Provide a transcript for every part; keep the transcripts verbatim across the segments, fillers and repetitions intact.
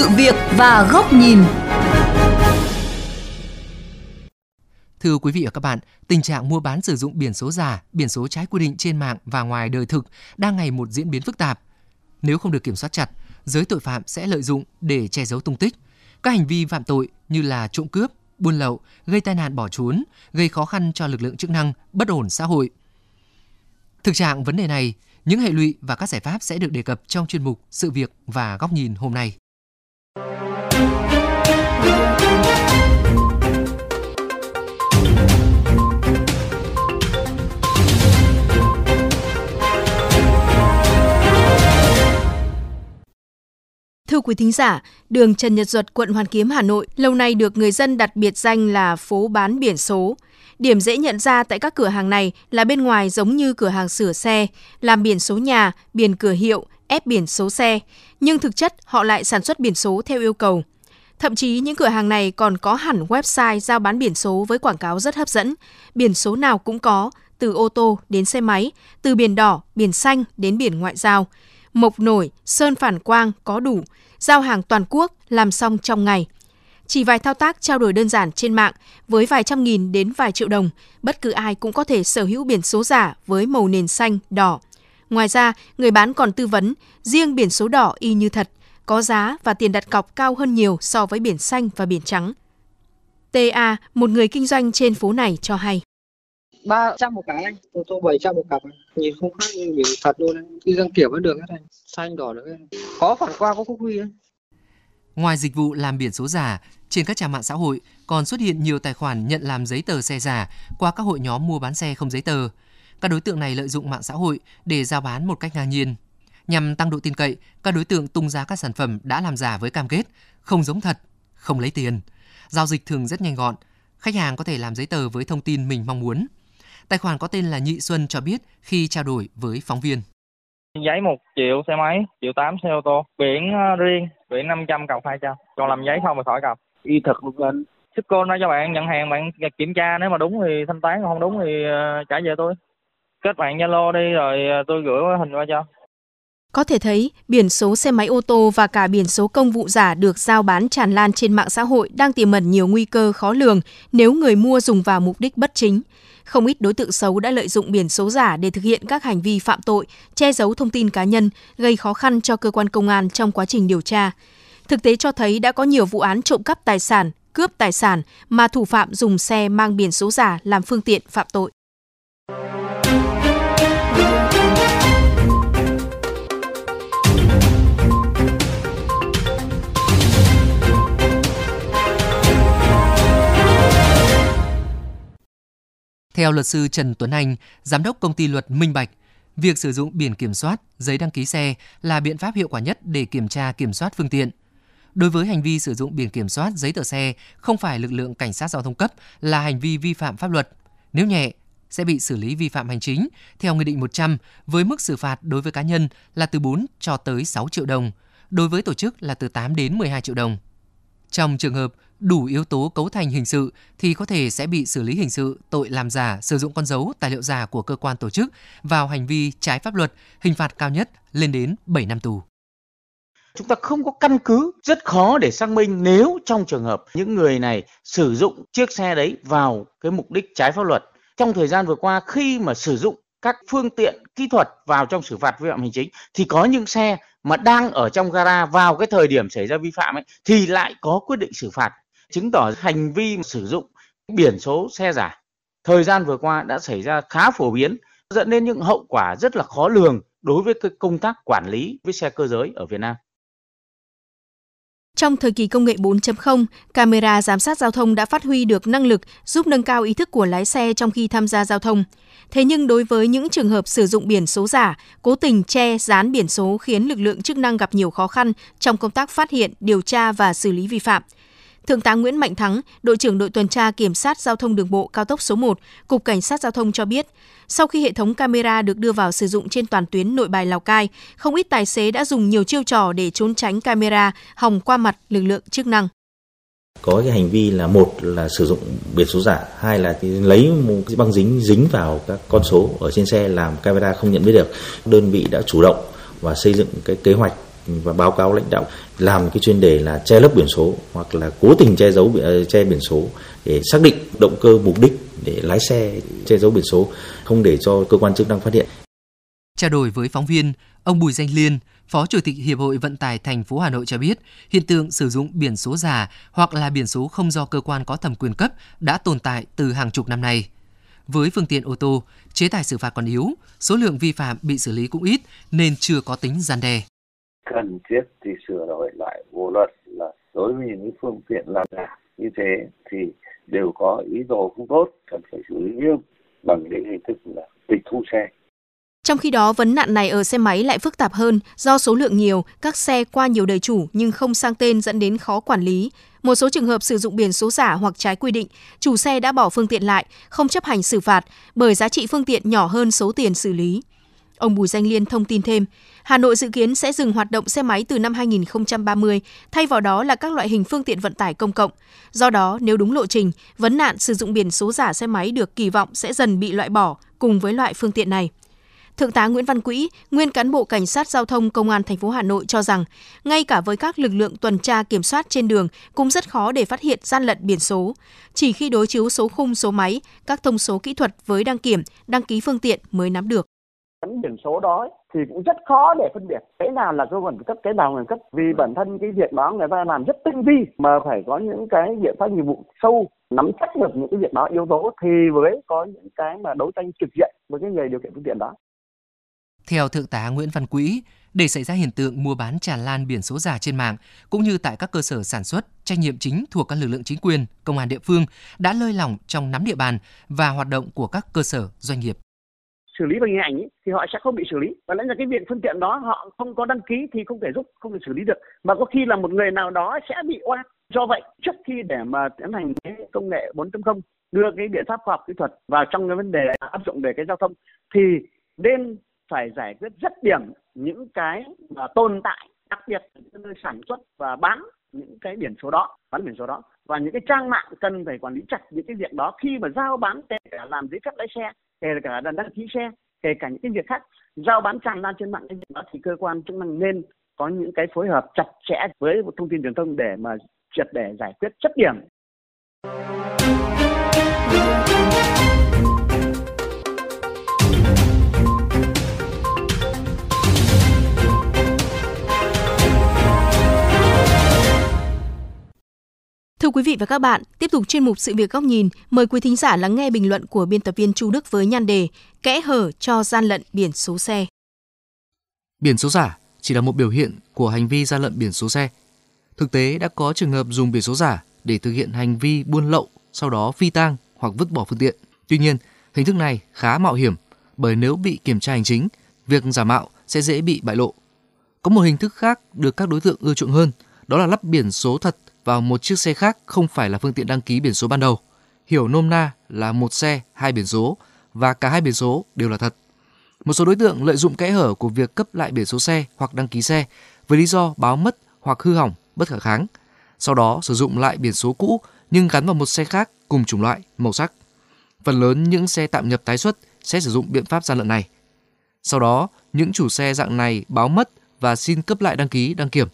sự việc và góc nhìn. Thưa quý vị và các bạn, tình trạng mua bán sử dụng biển số giả, biển số trái quy định trên mạng và ngoài đời thực đang ngày một diễn biến phức tạp. Nếu không được kiểm soát chặt, giới tội phạm sẽ lợi dụng để che giấu tung tích. Các hành vi phạm tội như là trộm cướp, buôn lậu, gây tai nạn bỏ trốn, gây khó khăn cho lực lượng chức năng, bất ổn xã hội. Thực trạng vấn đề này, những hệ lụy và các giải pháp sẽ được đề cập trong chuyên mục Sự việc và góc nhìn hôm nay. Thưa quý thính giả, đường Trần Nhật Duật, quận Hoàn Kiếm, Hà Nội lâu nay được người dân đặt biệt danh là phố bán biển số. Điểm dễ nhận ra tại các cửa hàng này là bên ngoài giống như cửa hàng sửa xe, làm biển số nhà, biển cửa hiệu, ép biển số xe, nhưng thực chất họ lại sản xuất biển số theo yêu cầu. Thậm chí những cửa hàng này còn có hẳn website giao bán biển số với quảng cáo rất hấp dẫn. Biển số nào cũng có, từ ô tô đến xe máy, từ biển đỏ, biển xanh đến biển ngoại giao. Mộc nổi, sơn phản quang có đủ, giao hàng toàn quốc, làm xong trong ngày. Chỉ vài thao tác trao đổi đơn giản trên mạng với vài trăm nghìn đến vài triệu đồng, bất cứ ai cũng có thể sở hữu biển số giả với màu nền xanh, đỏ. Ngoài ra, người bán còn tư vấn, riêng biển số đỏ y như thật, có giá và tiền đặt cọc cao hơn nhiều so với biển xanh và biển trắng. tê a, một người kinh doanh trên phố này cho hay. ba trăm một cái anh, ô tô bảy trăm một cặp, nhìn không khác như biển thật luôn anh, đi đăng kiểm vẫn được hết anh, xanh đỏ được anh, có phản quang có quốc huy anh. Ngoài dịch vụ làm biển số giả, trên các trang mạng xã hội còn xuất hiện nhiều tài khoản nhận làm giấy tờ xe giả qua các hội nhóm mua bán xe không giấy tờ. Các đối tượng này lợi dụng mạng xã hội để giao bán một cách ngang nhiên. Nhằm tăng độ tin cậy, các đối tượng tung ra các sản phẩm đã làm giả với cam kết không giống thật, không lấy tiền. Giao dịch thường rất nhanh gọn, khách hàng có thể làm giấy tờ với thông tin mình mong muốn. Tài khoản có tên là Nhị Xuân cho biết khi trao đổi với phóng viên. Giấy một triệu xe máy, một triệu tám xe ô tô, biển riêng, biển năm trăm cọc hai trăm, còn làm giấy không mà khỏi cọc. Y thật luôn anh. Shipper nói cho bạn nhận hàng, bạn kiểm tra, nếu mà đúng thì thanh toán, không đúng thì trả về tôi. Kết bạn Zalo đi rồi tôi gửi hình qua cho. Có thể thấy, biển số xe máy ô tô và cả biển số công vụ giả được giao bán tràn lan trên mạng xã hội đang tiềm ẩn nhiều nguy cơ khó lường nếu người mua dùng vào mục đích bất chính. Không ít đối tượng xấu đã lợi dụng biển số giả để thực hiện các hành vi phạm tội, che giấu thông tin cá nhân, gây khó khăn cho cơ quan công an trong quá trình điều tra. Thực tế cho thấy đã có nhiều vụ án trộm cắp tài sản, cướp tài sản mà thủ phạm dùng xe mang biển số giả làm phương tiện phạm tội. Theo luật sư Trần Tuấn Anh, giám đốc công ty luật Minh Bạch, việc sử dụng biển kiểm soát, giấy đăng ký xe là biện pháp hiệu quả nhất để kiểm tra kiểm soát phương tiện. Đối với hành vi sử dụng biển kiểm soát, giấy tờ xe không phải lực lượng cảnh sát giao thông cấp là hành vi vi phạm pháp luật. Nếu nhẹ, sẽ bị xử lý vi phạm hành chính theo Nghị định một trăm với mức xử phạt đối với cá nhân là từ bốn cho tới sáu triệu đồng, đối với tổ chức là từ tám đến mười hai triệu đồng. Trong trường hợp đủ yếu tố cấu thành hình sự thì có thể sẽ bị xử lý hình sự tội làm giả, sử dụng con dấu, tài liệu giả của cơ quan tổ chức vào hành vi trái pháp luật, hình phạt cao nhất lên đến bảy năm tù. Chúng ta không có căn cứ, rất khó để xác minh nếu trong trường hợp những người này sử dụng chiếc xe đấy vào cái mục đích trái pháp luật. Trong thời gian vừa qua, khi mà sử dụng các phương tiện kỹ thuật vào trong xử phạt vi phạm hành chính thì có những xe mà đang ở trong gara vào cái thời điểm xảy ra vi phạm ấy, thì lại có quyết định xử phạt, chứng tỏ hành vi sử dụng biển số xe giả thời gian vừa qua đã xảy ra khá phổ biến, dẫn đến những hậu quả rất là khó lường đối với công tác quản lý với xe cơ giới ở Việt Nam. Trong thời kỳ công nghệ bốn chấm không, camera giám sát giao thông đã phát huy được năng lực giúp nâng cao ý thức của lái xe trong khi tham gia giao thông. Thế nhưng đối với những trường hợp sử dụng biển số giả, cố tình che dán biển số khiến lực lượng chức năng gặp nhiều khó khăn trong công tác phát hiện, điều tra và xử lý vi phạm. Thượng tá Nguyễn Mạnh Thắng, đội trưởng đội tuần tra kiểm soát giao thông đường bộ cao tốc số một, Cục Cảnh sát Giao thông cho biết, sau khi hệ thống camera được đưa vào sử dụng trên toàn tuyến Nội Bài - Lào Cai, không ít tài xế đã dùng nhiều chiêu trò để trốn tránh camera, hòng qua mặt lực lượng chức năng. Có cái hành vi là một là sử dụng biển số giả, hai là lấy một cái băng dính dính vào các con số ở trên xe làm camera không nhận biết được. Đơn vị đã chủ động và xây dựng cái kế hoạch và báo cáo lãnh đạo làm cái chuyên đề là che lấp biển số hoặc là cố tình che giấu che biển số để xác định động cơ mục đích để lái xe che giấu biển số, không để cho cơ quan chức năng phát hiện. Trao đổi với phóng viên, ông Bùi Danh Liên, Phó Chủ tịch Hiệp hội Vận tải thành phố Hà Nội cho biết, hiện tượng sử dụng biển số giả hoặc là biển số không do cơ quan có thẩm quyền cấp đã tồn tại từ hàng chục năm nay. Với phương tiện ô tô, chế tài xử phạt còn yếu, số lượng vi phạm bị xử lý cũng ít nên chưa có tính răn đe. Cần thiết thì sửa đổi lại bộ luật là đối với những phương tiện làm giả như thế thì đều có ý đồ không tốt, cần phải xử lý nghiêm bằng những hình thức là tịch thu xe. Trong khi đó, vấn nạn này ở xe máy lại phức tạp hơn, do số lượng nhiều, các xe qua nhiều đời chủ nhưng không sang tên dẫn đến khó quản lý. Một số trường hợp sử dụng biển số giả hoặc trái quy định, chủ xe đã bỏ phương tiện lại, không chấp hành xử phạt bởi giá trị phương tiện nhỏ hơn số tiền xử lý. Ông Bùi Danh Liên thông tin thêm, Hà Nội dự kiến sẽ dừng hoạt động xe máy từ năm hai không ba không, thay vào đó là các loại hình phương tiện vận tải công cộng. Do đó, nếu đúng lộ trình, vấn nạn sử dụng biển số giả xe máy được kỳ vọng sẽ dần bị loại bỏ cùng với loại phương tiện này. Thượng tá Nguyễn Văn Quỹ, nguyên cán bộ cảnh sát giao thông công an thành phố Hà Nội cho rằng, ngay cả với các lực lượng tuần tra kiểm soát trên đường cũng rất khó để phát hiện gian lận biển số. Chỉ khi đối chiếu số khung số máy, các thông số kỹ thuật với đăng kiểm, đăng ký phương tiện mới nắm được. Biển số đó thì cũng rất khó để phân biệt cái nào là cơ quan cấp, cái nào là cấp, vì bản thân cái việc đó người ta làm rất tinh vi mà phải có những cái biện pháp nghiệp vụ sâu, nắm chắc được những cái việc đó yếu tố thì mới có những cái mà đấu tranh trực diện với cái người điều khiển phương tiện đó. Theo Thượng tá Nguyễn Văn Quỹ, để xảy ra hiện tượng mua bán tràn lan biển số giả trên mạng, cũng như tại các cơ sở sản xuất, trách nhiệm chính thuộc các lực lượng chính quyền, công an địa phương đã lơi lỏng trong nắm địa bàn và hoạt động của các cơ sở doanh nghiệp. Xử lý bằng hình ảnh ấy, thì họ sẽ không bị xử lý. Và lẽ ra cái việc phương tiện đó họ không có đăng ký thì không thể giúp, không thể xử lý được. Mà có khi là một người nào đó sẽ bị oan. Do vậy, trước khi để mà tiến hành cái công nghệ bốn chấm không, đưa cái biện pháp khoa học kỹ thuật vào trong cái vấn đề áp dụng về cái giao thông, thì nên phải giải quyết rất điểm những cái mà tồn tại, đặc biệt những nơi sản xuất và bán những cái biển số đó, bán biển số đó. Và những cái trang mạng cần phải quản lý chặt những cái việc đó khi mà giao bán, kể cả làm giấy phép lái xe, kể cả đăng ký xe, kể cả những cái việc khác. Giao bán tràn lan trên mạng cái việc đó thì cơ quan chức năng nên có những cái phối hợp chặt chẽ với thông tin truyền thông để mà triệt để giải quyết chất điểm. Thưa quý vị và các bạn, tiếp tục chuyên mục Sự việc góc nhìn, mời quý thính giả lắng nghe bình luận của biên tập viên Chu Đức với nhan đề Kẽ hở cho gian lận biển số xe. Biển số giả chỉ là một biểu hiện của hành vi gian lận biển số xe. Thực tế đã có trường hợp dùng biển số giả để thực hiện hành vi buôn lậu, sau đó phi tang hoặc vứt bỏ phương tiện. Tuy nhiên, hình thức này khá mạo hiểm bởi nếu bị kiểm tra hành chính, việc giả mạo sẽ dễ bị bại lộ. Có một hình thức khác được các đối tượng ưa chuộng hơn, đó là lắp biển số thật vào một chiếc xe khác không phải là phương tiện đăng ký biển số ban đầu. Hiểu nôm na là một xe, hai biển số và cả hai biển số đều là thật. Một số đối tượng lợi dụng kẽ hở của việc cấp lại biển số xe hoặc đăng ký xe với lý do báo mất hoặc hư hỏng bất khả kháng. Sau đó sử dụng lại biển số cũ nhưng gắn vào một xe khác cùng chủng loại, màu sắc. Phần lớn những xe tạm nhập tái xuất sẽ sử dụng biện pháp gian lận này. Sau đó, những chủ xe dạng này báo mất và xin cấp lại đăng ký đăng kiểm.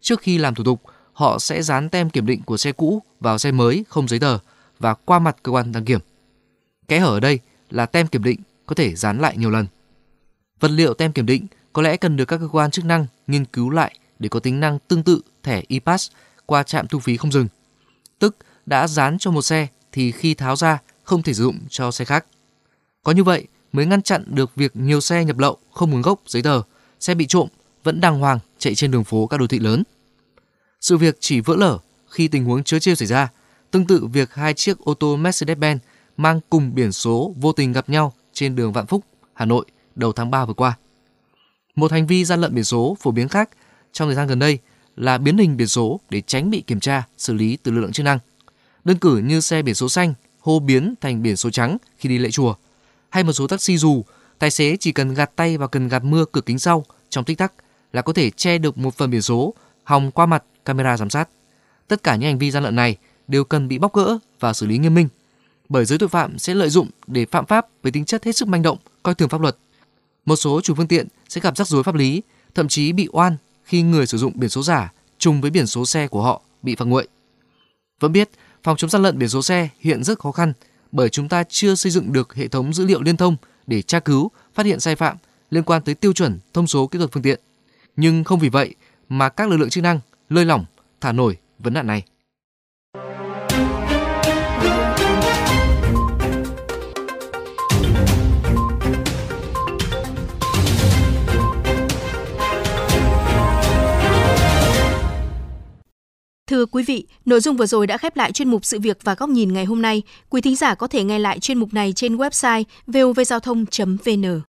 Trước khi làm thủ tục, họ sẽ dán tem kiểm định của xe cũ vào xe mới không giấy tờ và qua mặt cơ quan đăng kiểm. Kẽ hở ở đây là tem kiểm định có thể dán lại nhiều lần. Vật liệu tem kiểm định có lẽ cần được các cơ quan chức năng nghiên cứu lại để có tính năng tương tự thẻ e-pass qua trạm thu phí không dừng. Tức đã dán cho một xe thì khi tháo ra không thể sử dụng cho xe khác. Có như vậy mới ngăn chặn được việc nhiều xe nhập lậu không nguồn gốc giấy tờ, xe bị trộm vẫn đàng hoàng chạy trên đường phố các đô thị lớn. Sự việc chỉ vỡ lở khi tình huống trớ trêu xảy ra, tương tự việc hai chiếc ô tô Mercedes-Benz mang cùng biển số vô tình gặp nhau trên đường Vạn Phúc, Hà Nội đầu tháng ba vừa qua. Một hành vi gian lận biển số phổ biến khác trong thời gian gần đây là biến hình biển số để tránh bị kiểm tra, xử lý từ lực lượng chức năng. Đơn cử như xe biển số xanh hô biến thành biển số trắng khi đi lễ chùa, hay một số taxi dù tài xế chỉ cần gạt tay vào cần gạt mưa cửa kính sau trong tích tắc là có thể che được một phần biển số, hòng qua mặt camera giám sát. Tất cả những hành vi gian lận này đều cần bị bóc gỡ và xử lý nghiêm minh, bởi giới tội phạm sẽ lợi dụng để phạm pháp với tính chất hết sức manh động, coi thường pháp luật. Một số chủ phương tiện sẽ gặp rắc rối pháp lý, thậm chí bị oan khi người sử dụng biển số giả trùng với biển số xe của họ bị phạt nguội. Vẫn biết, phòng chống gian lận biển số xe hiện rất khó khăn bởi chúng ta chưa xây dựng được hệ thống dữ liệu liên thông để tra cứu, phát hiện sai phạm liên quan tới tiêu chuẩn thông số kỹ thuật phương tiện. Nhưng không vì vậy mà các lực lượng chức năng lơi lỏng, thả nổi vấn nạn này. Thưa quý vị, nội dung vừa rồi đã khép lại chuyên mục Sự việc và Góc nhìn ngày hôm nay. Quý thính giả có thể nghe lại chuyên mục này trên website vovgiaothong chấm vn.